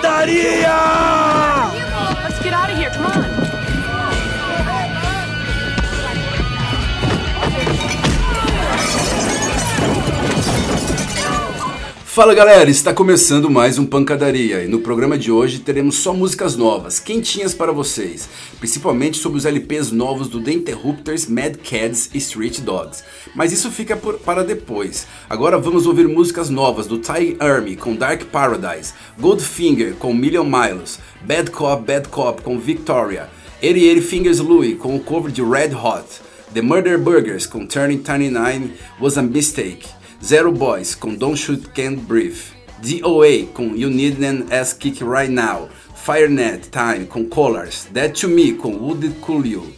notaria! Let's get out of here, come on! Fala galera, está começando mais um Pancadaria e no programa de hoje teremos só músicas novas, quentinhas para vocês, principalmente sobre os LPs novos do The Interrupters, Mad Caddies e Street Dogs. Mas isso fica para depois. Agora vamos ouvir músicas novas do Thai Army com Dark Paradise, Goldfinger com Million Miles, Bad Cop com Victoria, 88 Fingers Louie com o cover de Red Hot, The Murder Burgers com Turning 39 Was a Mistake, Zero Boys com Don't Shoot Can't Breathe, DOA com You Need an Ass Kick Right Now, Firenet Time com Colors, That To Me com Would It Cool You,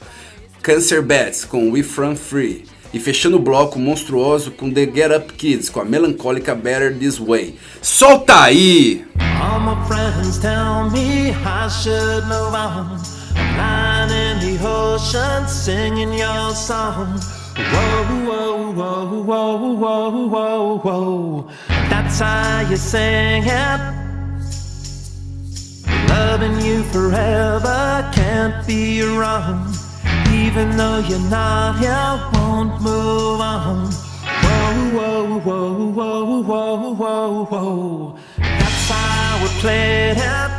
Cancer Bats com We From Free e fechando o bloco monstruoso com The Get Up Kids com a melancólica Better This Way. Solta aí! All my friends tell me I should move on. I'm lying in the ocean singing your song. Whoa, whoa, whoa, whoa, whoa, whoa, whoa. That's how you sing it. Loving you forever can't be wrong. Even though you're not here, won't move on. Whoa, whoa, whoa, whoa, whoa, whoa, whoa. That's how we played it.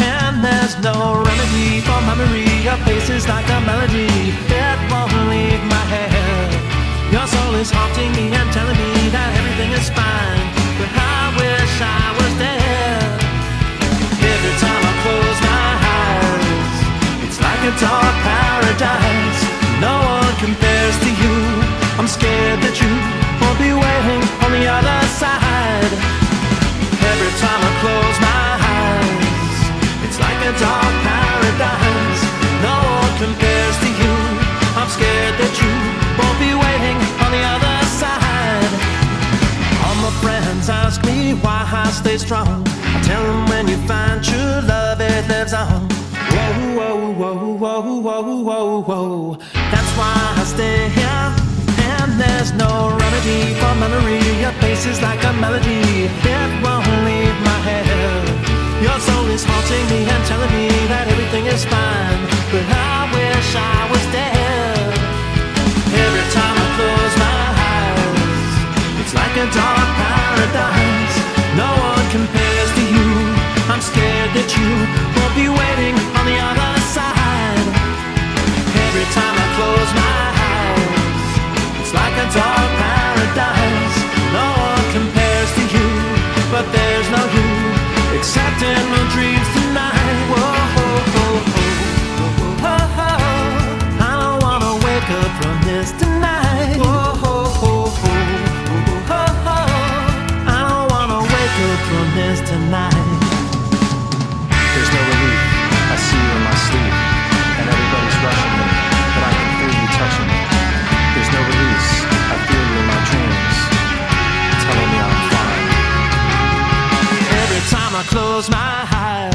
And there's no remedy for memory. Your face is like a melody. It won't leave my head. Your soul is haunting me and telling me that everything is fine, but I wish I was there. Every time I close my eyes, it's like a dark paradise. No one compares to you. I'm scared that you won't be waiting on the other side. Every time I close my eyes, like a dark paradise. No one compares to you. I'm scared that you won't be waiting on the other side. All my friends ask me why I stay strong. I tell them when you find true love, it lives on. Whoa, whoa, whoa, whoa, whoa, whoa, whoa. That's why I stay here. And there's no remedy for memory. Your face is like a melody. It won't leave my head. Your soul is haunting me and telling me that everything is fine, but I wish I was there. Every time I close my eyes, it's like a dark paradise. No one compares to you. I'm scared that you won't be waiting on the other side. Every time I close my eyes, it's like a dark paradise. No one compares to you, but there's no you. Except in my dreams tonight. Whoa, oh, oh, oh, oh. I don't wanna wake up from this tonight. Whoa, oh, oh, oh, oh. I don't wanna wake up from this tonight. There's no relief. I see you in my sleep, and everybody's rushing me, but I can feel you touching me. There's no release. I feel you in my dreams, telling me I'm fine. Every time I close my eyes,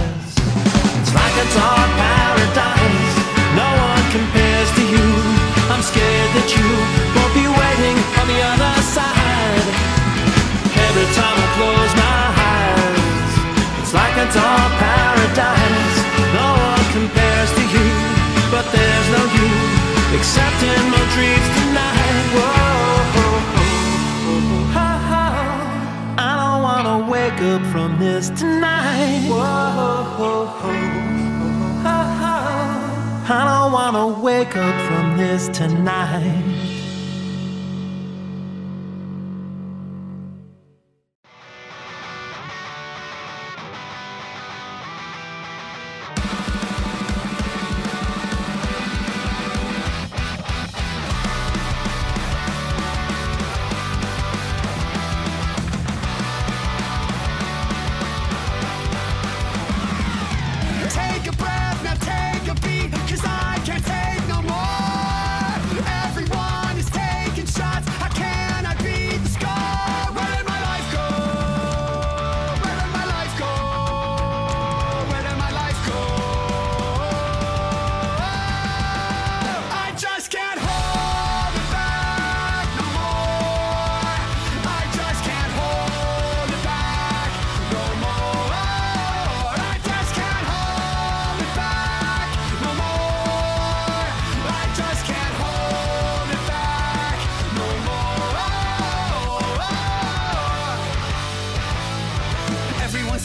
it's like a dark paradise. No one compares to you. I'm scared that you won't be waiting on the other side. Every time I close my eyes, it's like a dark paradise. No one compares to you, but there's no you except in my dreams tonight. Whoa. Wake up from this tonight. Whoa, oh, oh, oh. I don't wanna wake up from this tonight. Take a breath, now take a beat, 'cause I can't take no more. Everyone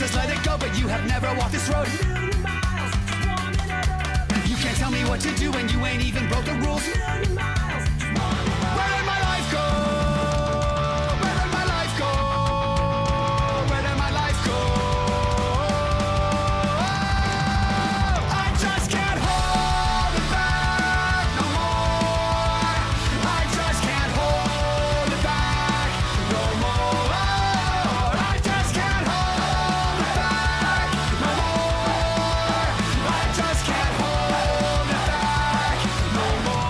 says let it go, but you have never walked this road. Miles, one minute. You can't tell me what to do when you ain't even broke the rules. Miles, where did my life go? Where did my life go? Where did my life go? Oh, I just can't hold it back no more. I just can't hold it back no more. Oh, I just can't hold it back no more. I just can't hold it back no more.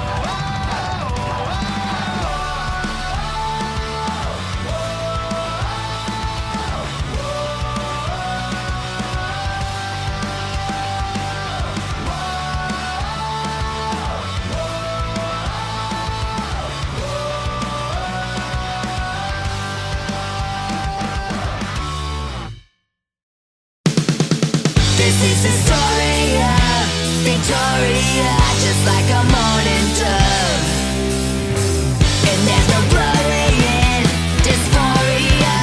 This is Historia, Victoria, just like a morning dove. And there's no worrying, dysphoria,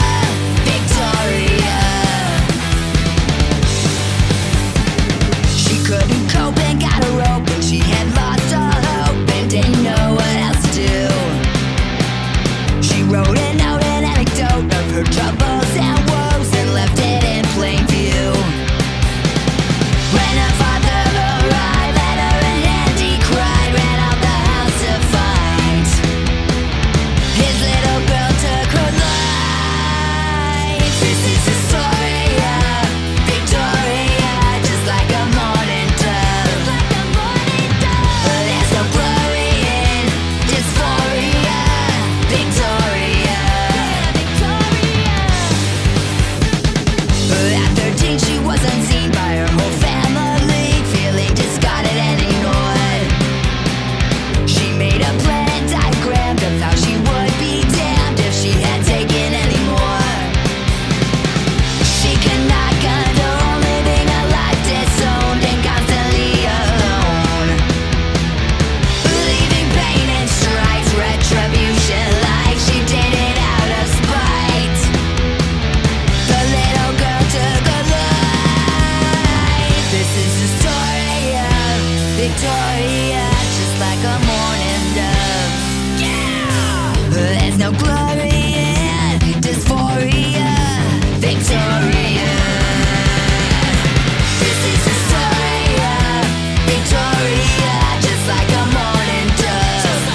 Victoria. She couldn't cope and got a rope, and she had lost all hope and didn't know what else to do. She wrote a note, an anecdote of her troubles and woes, and left it in plain view. When her father arrived, at her and Andy cried, ran out the house to find his little girl took her life. This is Historia, Victoria, just like a morning dove. But there's no blurring, dysphoria, Victoria. But at 13 she was unseen by her whole family, feeling discarded and ignored. She made a plan and diagrammed of how she would be damned if she had taken any more. She could not condone living a life disowned and constantly alone, believing pain and strife, retribution like she did it out of spite. The little girl took a life. This is Historia, Victoria, just like a morning dove. There's no glory in dysphoria, Victoria. This is Historia, Victoria, just like a morning dove.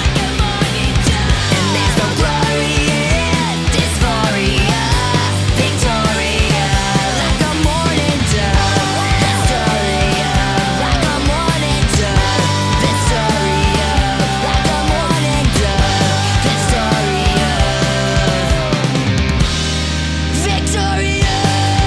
And there's no glory in dysphoria, Victoria. Like a morning dove, Victoria. Like a morning dove, Victoria. Like a morning dove, Victoria. Victoria.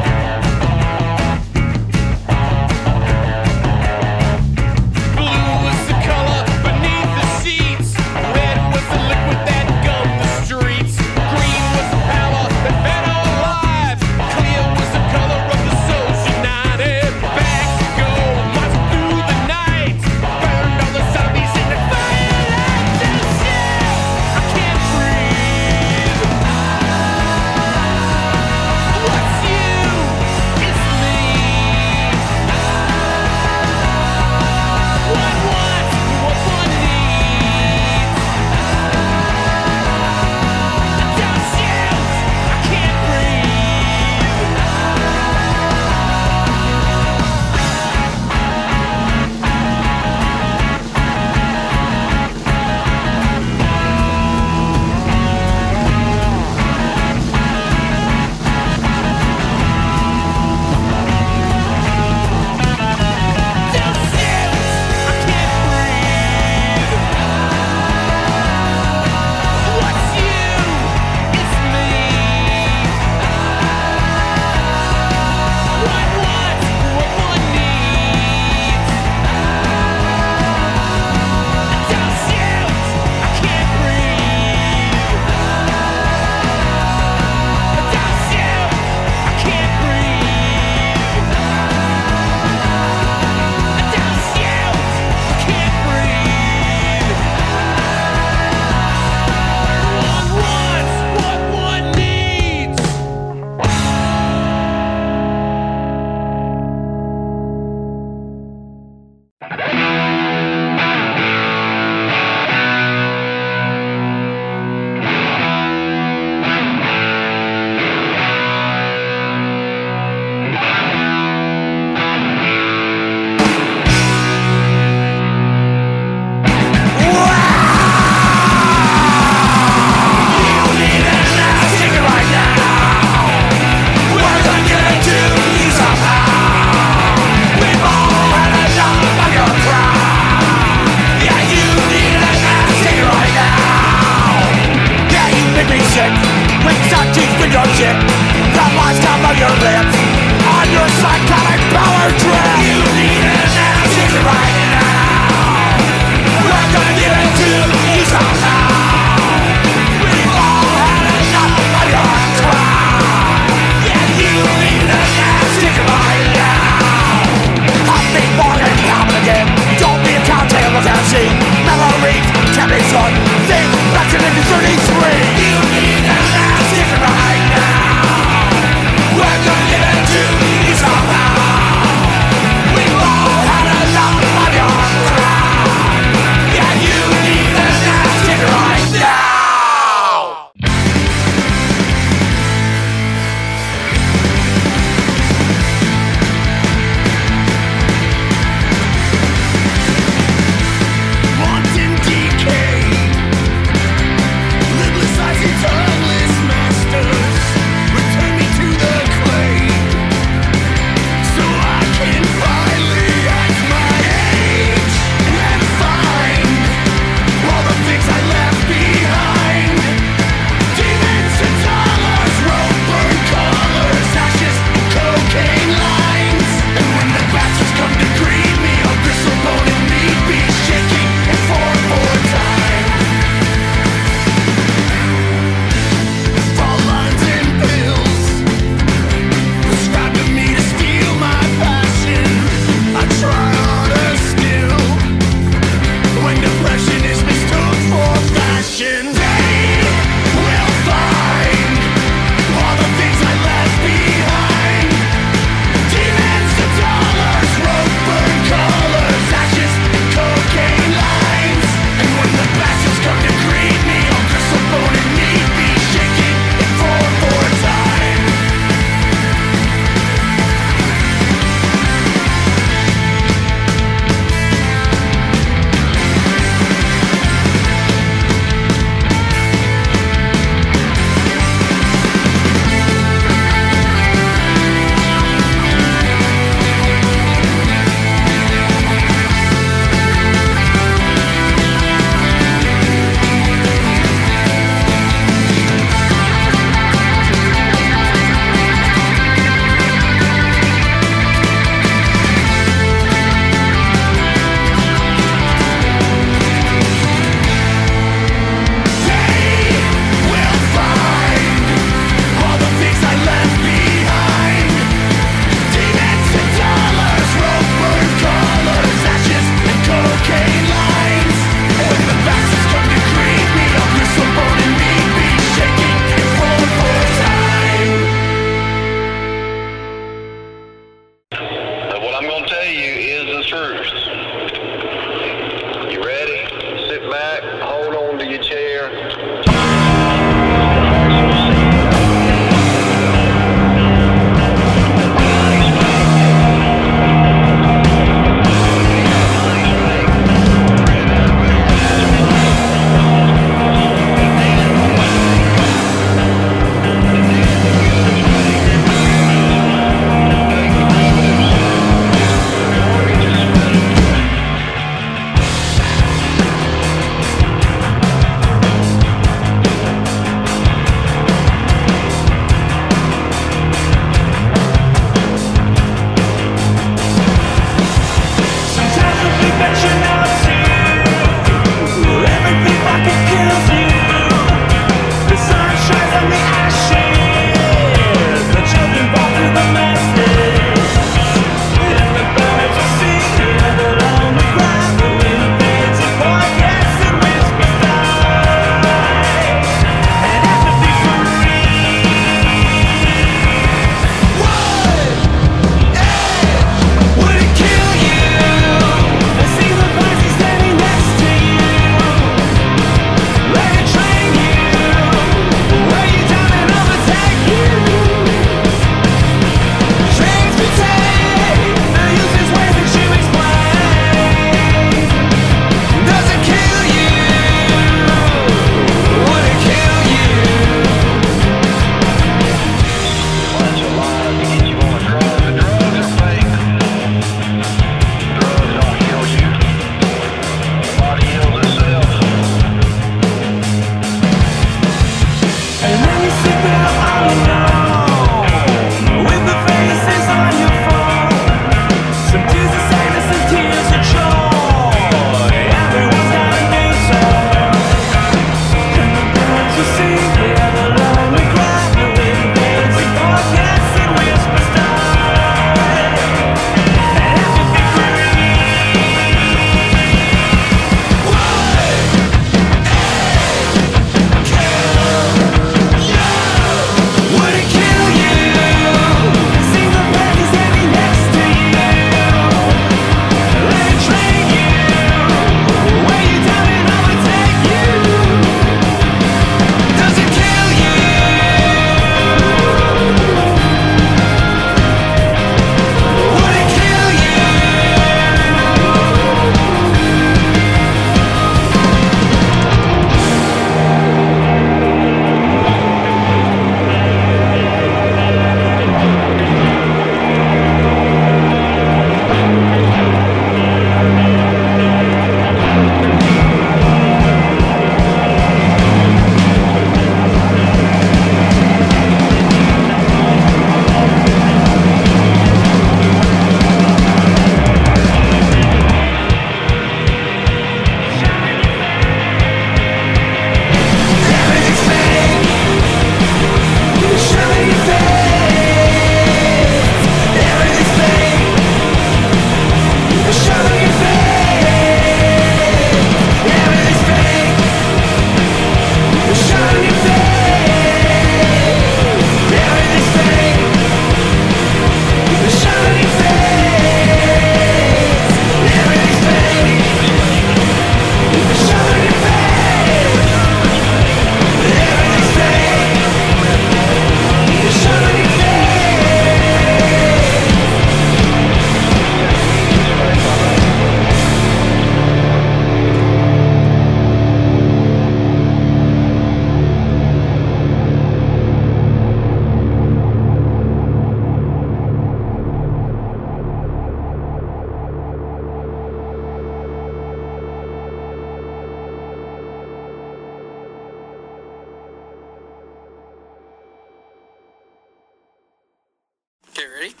Ready?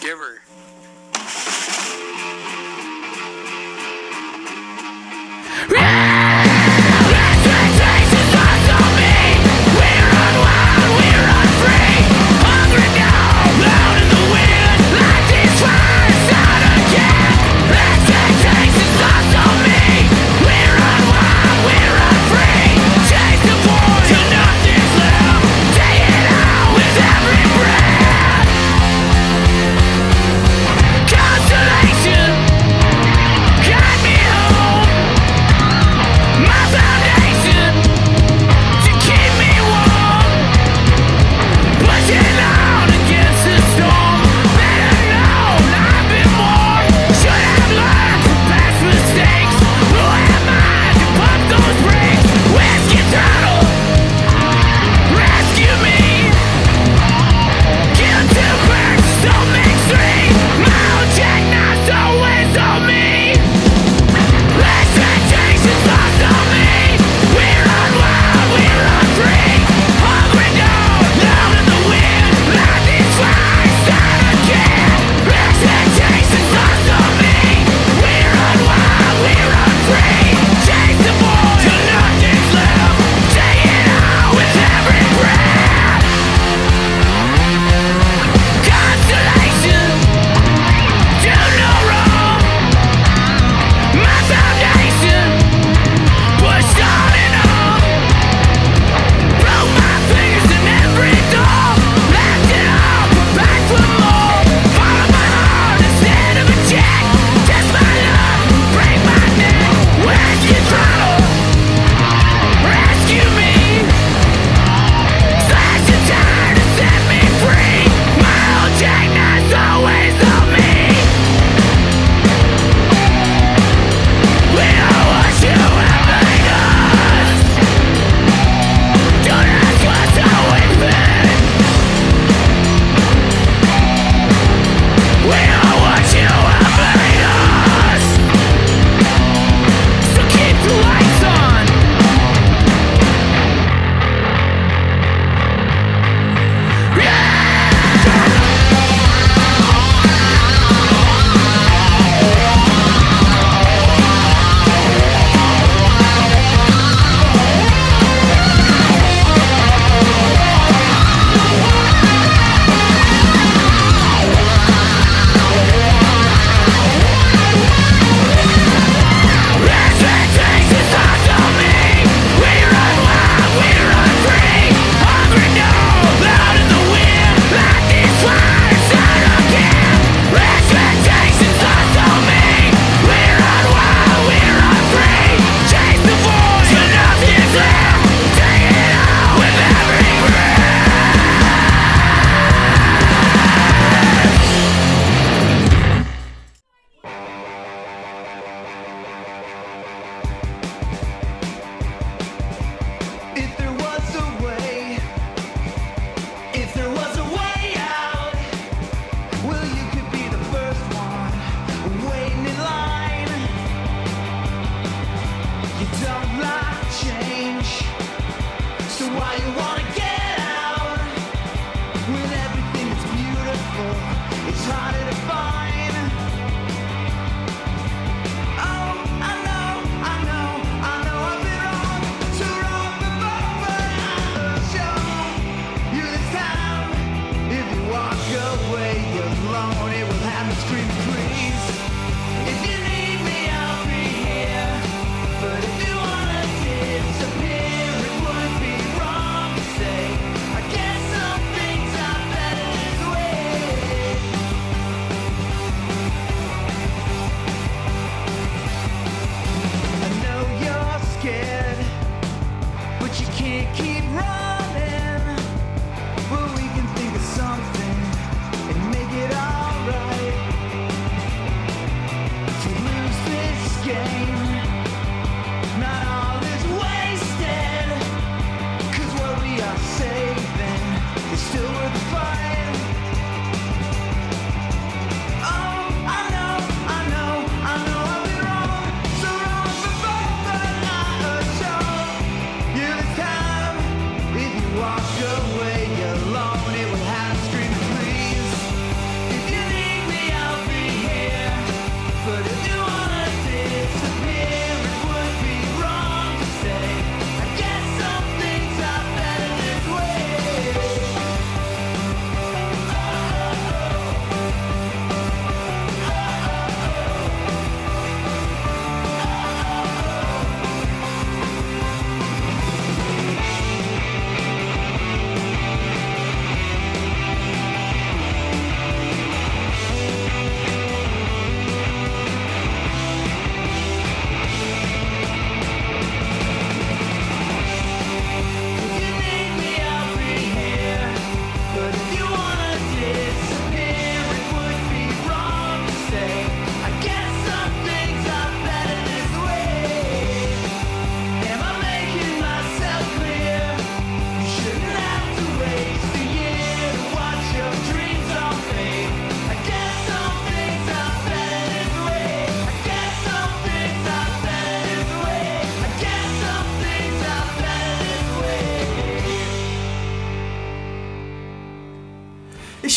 Give her.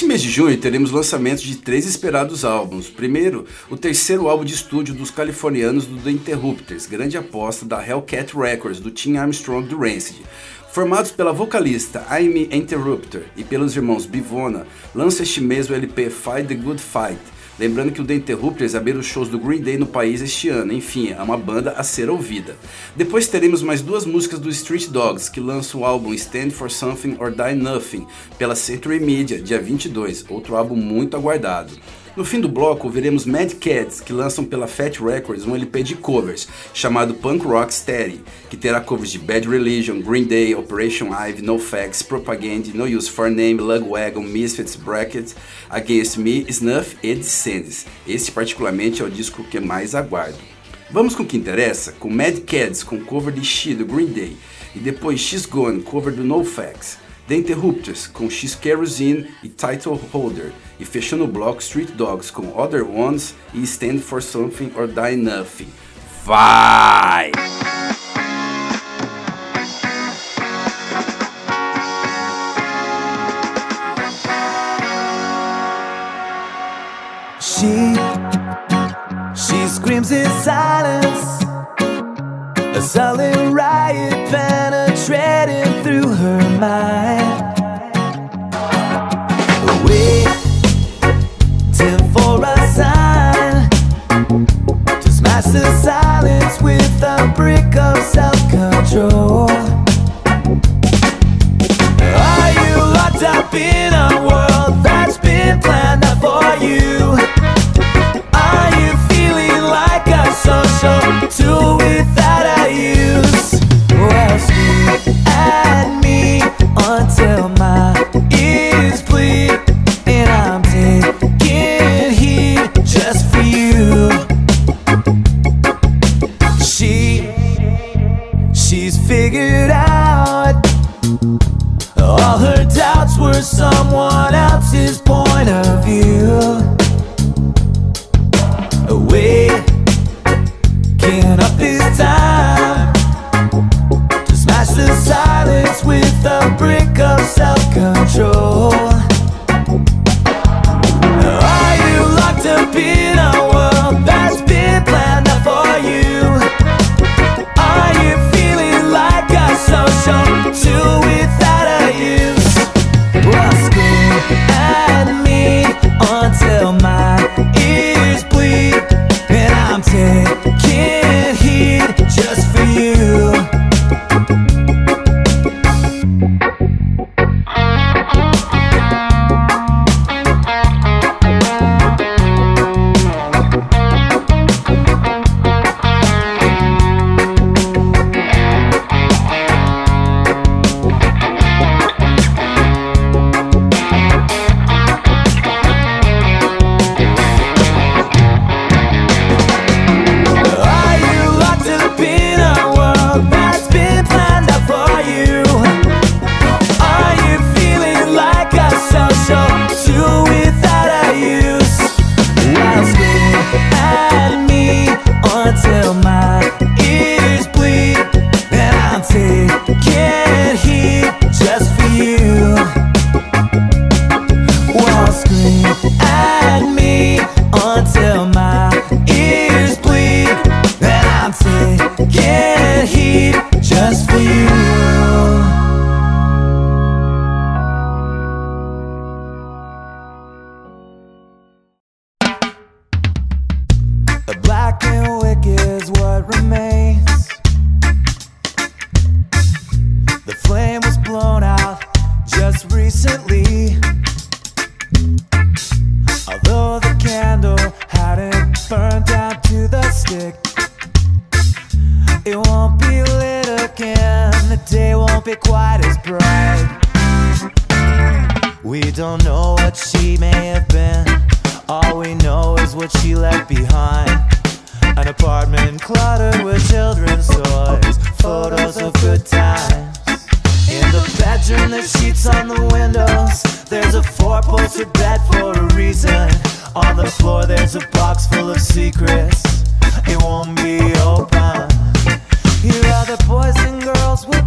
Este mês de junho teremos lançamentos de três esperados álbuns. Primeiro, o terceiro álbum de estúdio dos californianos do The Interrupters, grande aposta da Hellcat Records, do Tim Armstrong do Rancid. Formados pela vocalista Amy Interrupter e pelos irmãos Bivona, lança este mês o LP Fight the Good Fight. Lembrando que o The Interrupters abriu os shows do Green Day no país este ano. Enfim, é uma banda a ser ouvida. Depois teremos mais duas músicas do Street Dogs, que lançam o álbum Stand for Something or Die Nothing, pela Century Media, dia 22, outro álbum muito aguardado. No fim do bloco, veremos Mad Cats, que lançam pela Fat Records um LP de covers, chamado Punk Rock Steady, que terá covers de Bad Religion, Green Day, Operation Ivy, NOFX, Propaganda, No Use For Name, Lagwagon, Misfits, Bracket, Against Me, Snuff e Descendants. Este particularmente é o disco que mais aguardo. Vamos com o que interessa, com Mad Caddies, com cover de She do Green Day, e depois She's Gone, cover do NOFX. The Interrupters com She's Kerosene e Title Holder, e fechando o bloco Street Dogs com Other Ones e Stand for Something or Die Nothing. Vai! She screams in silence, a solid riot penetrating through her mind.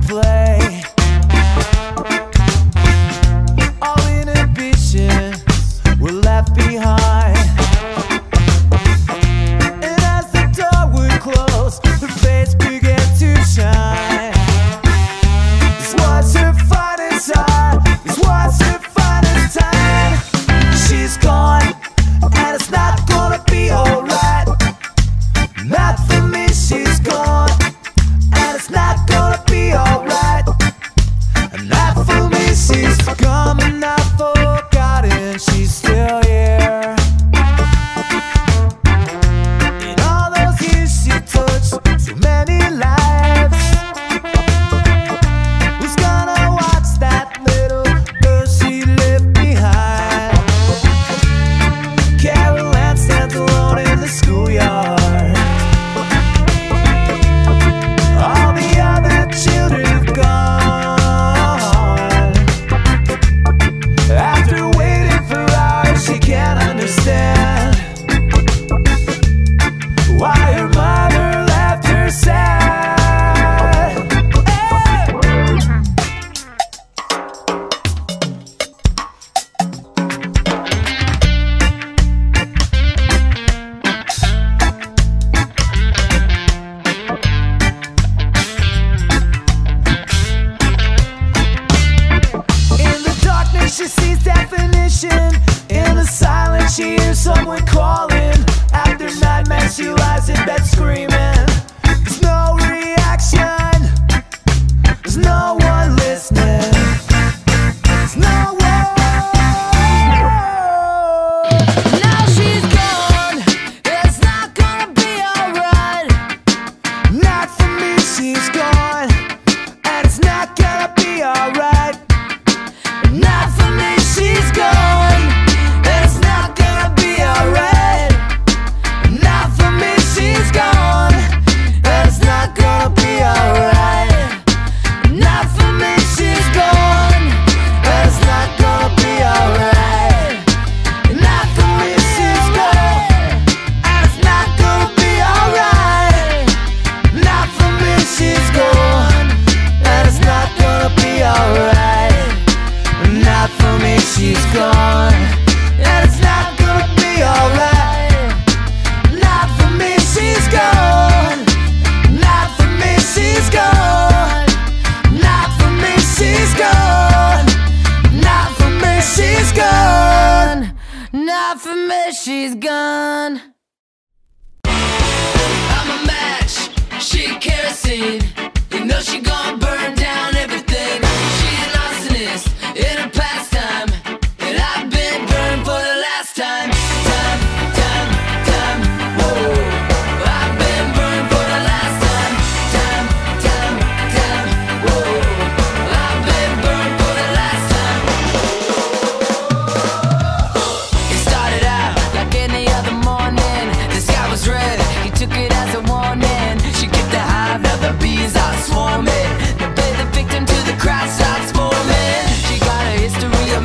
Play all inhibition. she lies in bed screaming. There's no reaction. There's no one listening. There's no one. Now she's gone. It's not gonna be alright. Not for me, she's gone. And it's not gonna be alright. Not for me, she's gone. She's gone, and it's not gonna be alright. Not for me, she's gone. Not for me, she's gone. Not for me, she's gone. Not for me, she's gone. Not for me, she's gone. I'm a match, she kerosene. You know she gonna burn down everything. She an arsonist in her pastime.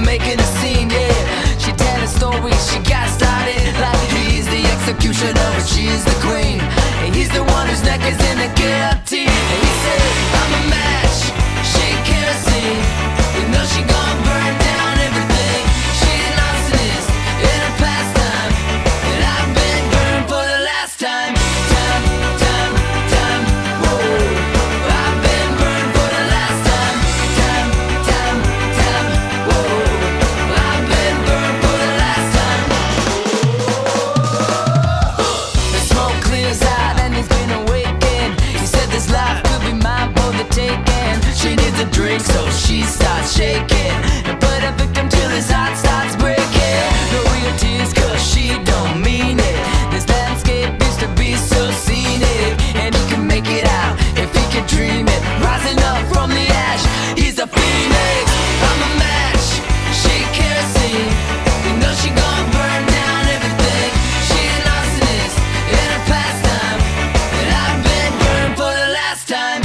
Making a scene, yeah. She telling stories, she got started. Like he's the executioner, but she's the queen. And he's the one whose neck is in the guillotine. And he said, I'm a match, she kerosene. You know she gon' burn down everything. She an arsonist in her pastime. And I've been burned for the last time. She needs a drink, so she starts shaking. But a victim till his heart starts breaking. No real tears, cause she don't mean it. This landscape used to be so scenic. And he can make it out if he can dream it. Rising up from the ash, he's a phoenix. I'm a match, she kerosene. You know she gon' burn down everything. She an arsonist in her pastime. And I've been burned for the last time.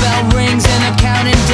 Bell rings and accounting.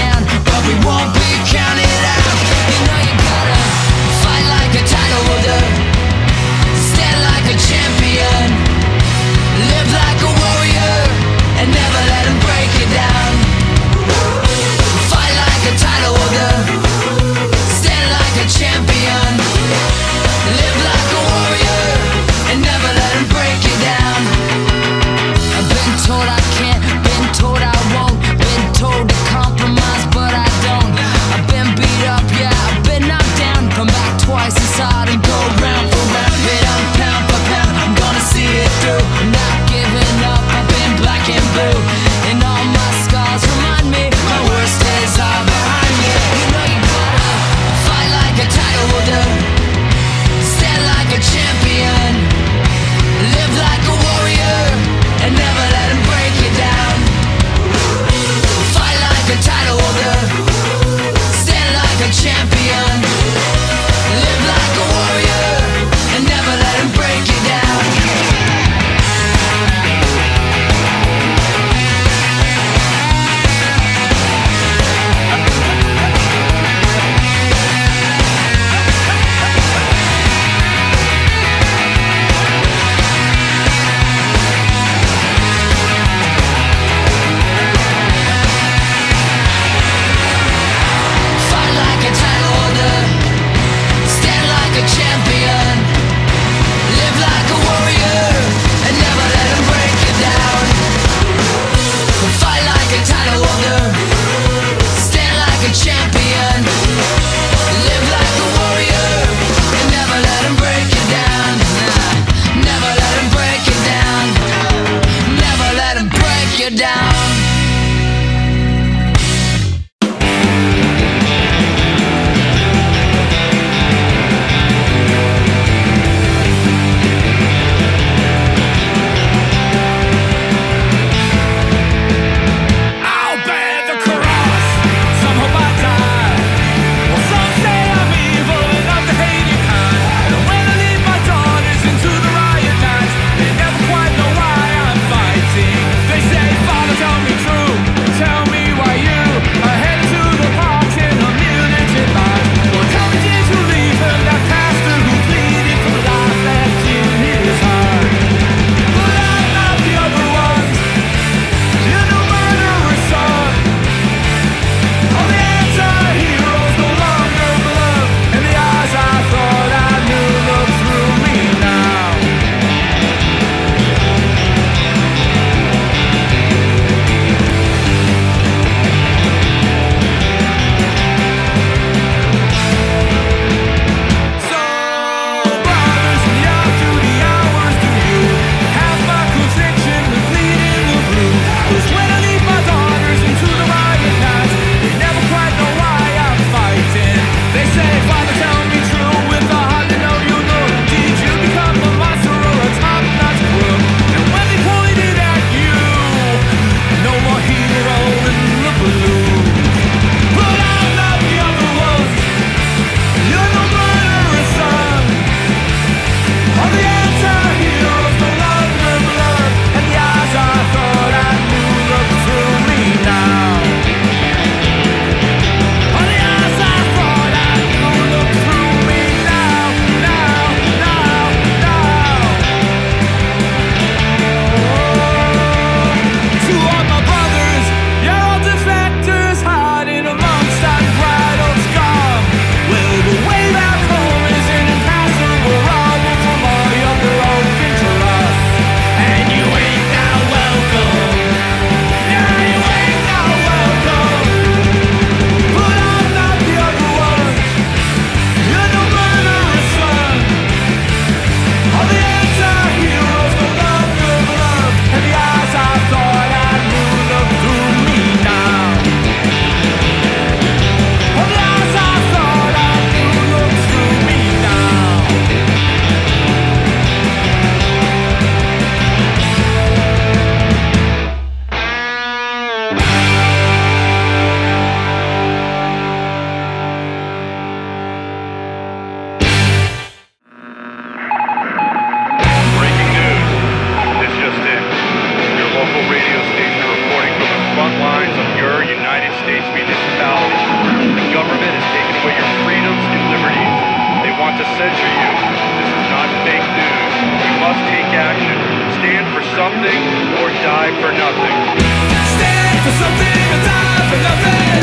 censor you. This is not fake news. We must take action. Stand for something or die for nothing. Stand for something or die for nothing.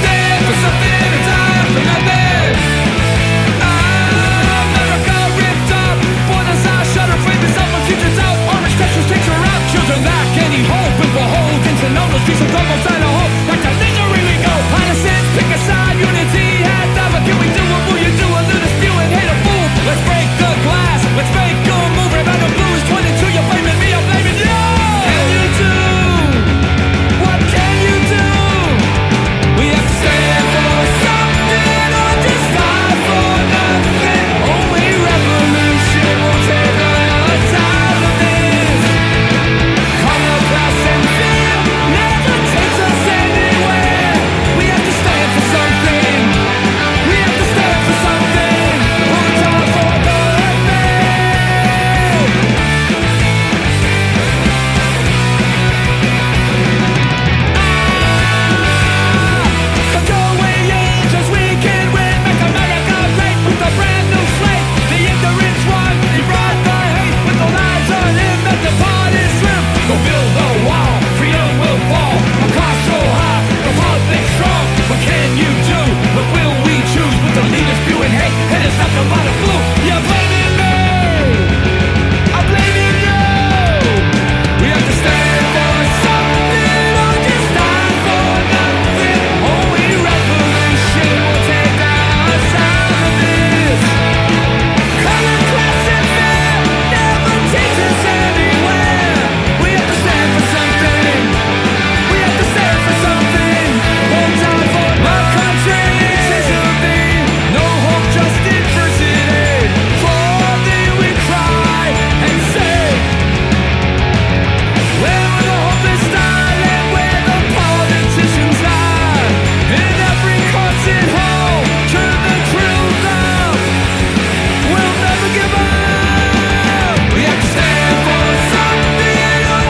Stand for something or die for nothing. America ripped up. Buenos Aires shut her frame is up. Our future's out. Orange Texas takes her out. Children lack any hope. And behold, into no those pieces of outside of hope. Back to misery we go. Innocence, pick a side. Unity has never. Can we do it? Will you do it? Lose a spew and hate a fool. Let's break the glass. Let's make a move. About the blues. 22, you're blaming me. I'm blaming you. Can you do? What can you do? We have to stand for something or just die for nothing. Only revolution will take us out of this. Come up us and feel. Never takes us anywhere. We have to stand for something. We have to stand for something. We'll die for nothing. The DOA angels, we can win. Make America great with a brand new slate. The ignorance won, they brought the hate. With the lies on him that the pot is slim. Go build a wall, freedom will fall. A cost so high, the public strong. What can you do? What will we choose? With the leaders spewing hate, and it's nothing but a flu. You're blaming me. I'm blaming you. We have to stand for something or just die for nothing. Only revolution will take us out of this. Color, class, and fear never takes us anywhere. We have to stand for something. We have to stand for something. Hold on for my country. This is a thing. No hope, just adversity. For thee we cry and say. Where the hopeless die and where the politicians lie. In every concert hall, turn the truth out. We'll never give up. We have to stand for something or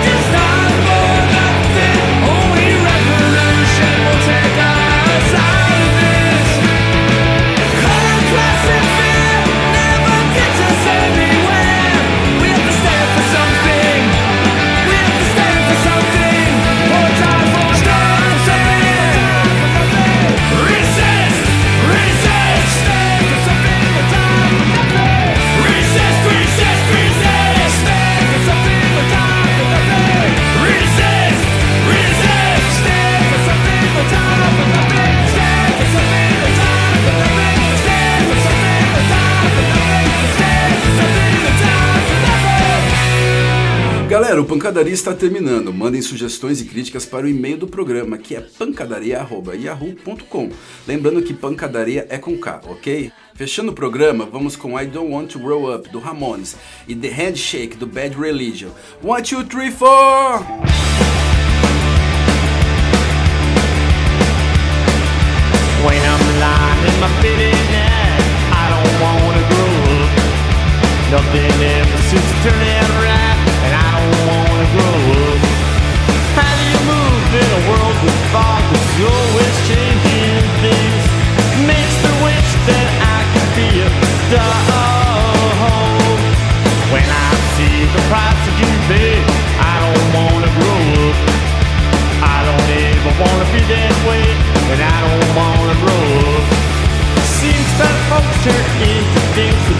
just die for nothing. Only revolution will take us out of this. Color, class, and fear never gets us anywhere. We have to stand for something. We have to stand for something. Or die for nothing. Resist, resist. Stand for something or die for nothing. Resist, resist, resist. Stand for something or die for nothing. Resist, resist. Stand for something or die for nothing. Stand for something or die for nothing. Stand for something or die for nothing. Stand for something or die for nothing. Galera, o Pancadaria está terminando. Mandem sugestões e críticas para o e-mail do programa, que é pancadaria@yahoo.com. Lembrando que pancadaria é com K, ok? Fechando o programa, vamos com I Don't Want to Grow Up, do Ramones, e The Handshake, do Bad Religion. 1, 2, 3, 4! When I'm lying in my fitting head, I don't wanna grow up. Nothing ever seems to turn out right, and I don't wanna grow up. How do you move in a world with fog that's always changing things? Makes me wish that I could be a dog. When I see the price that you pay, I don't wanna grow up. I don't ever wanna be that way, and I don't wanna grow up. Seems that folks turn into things.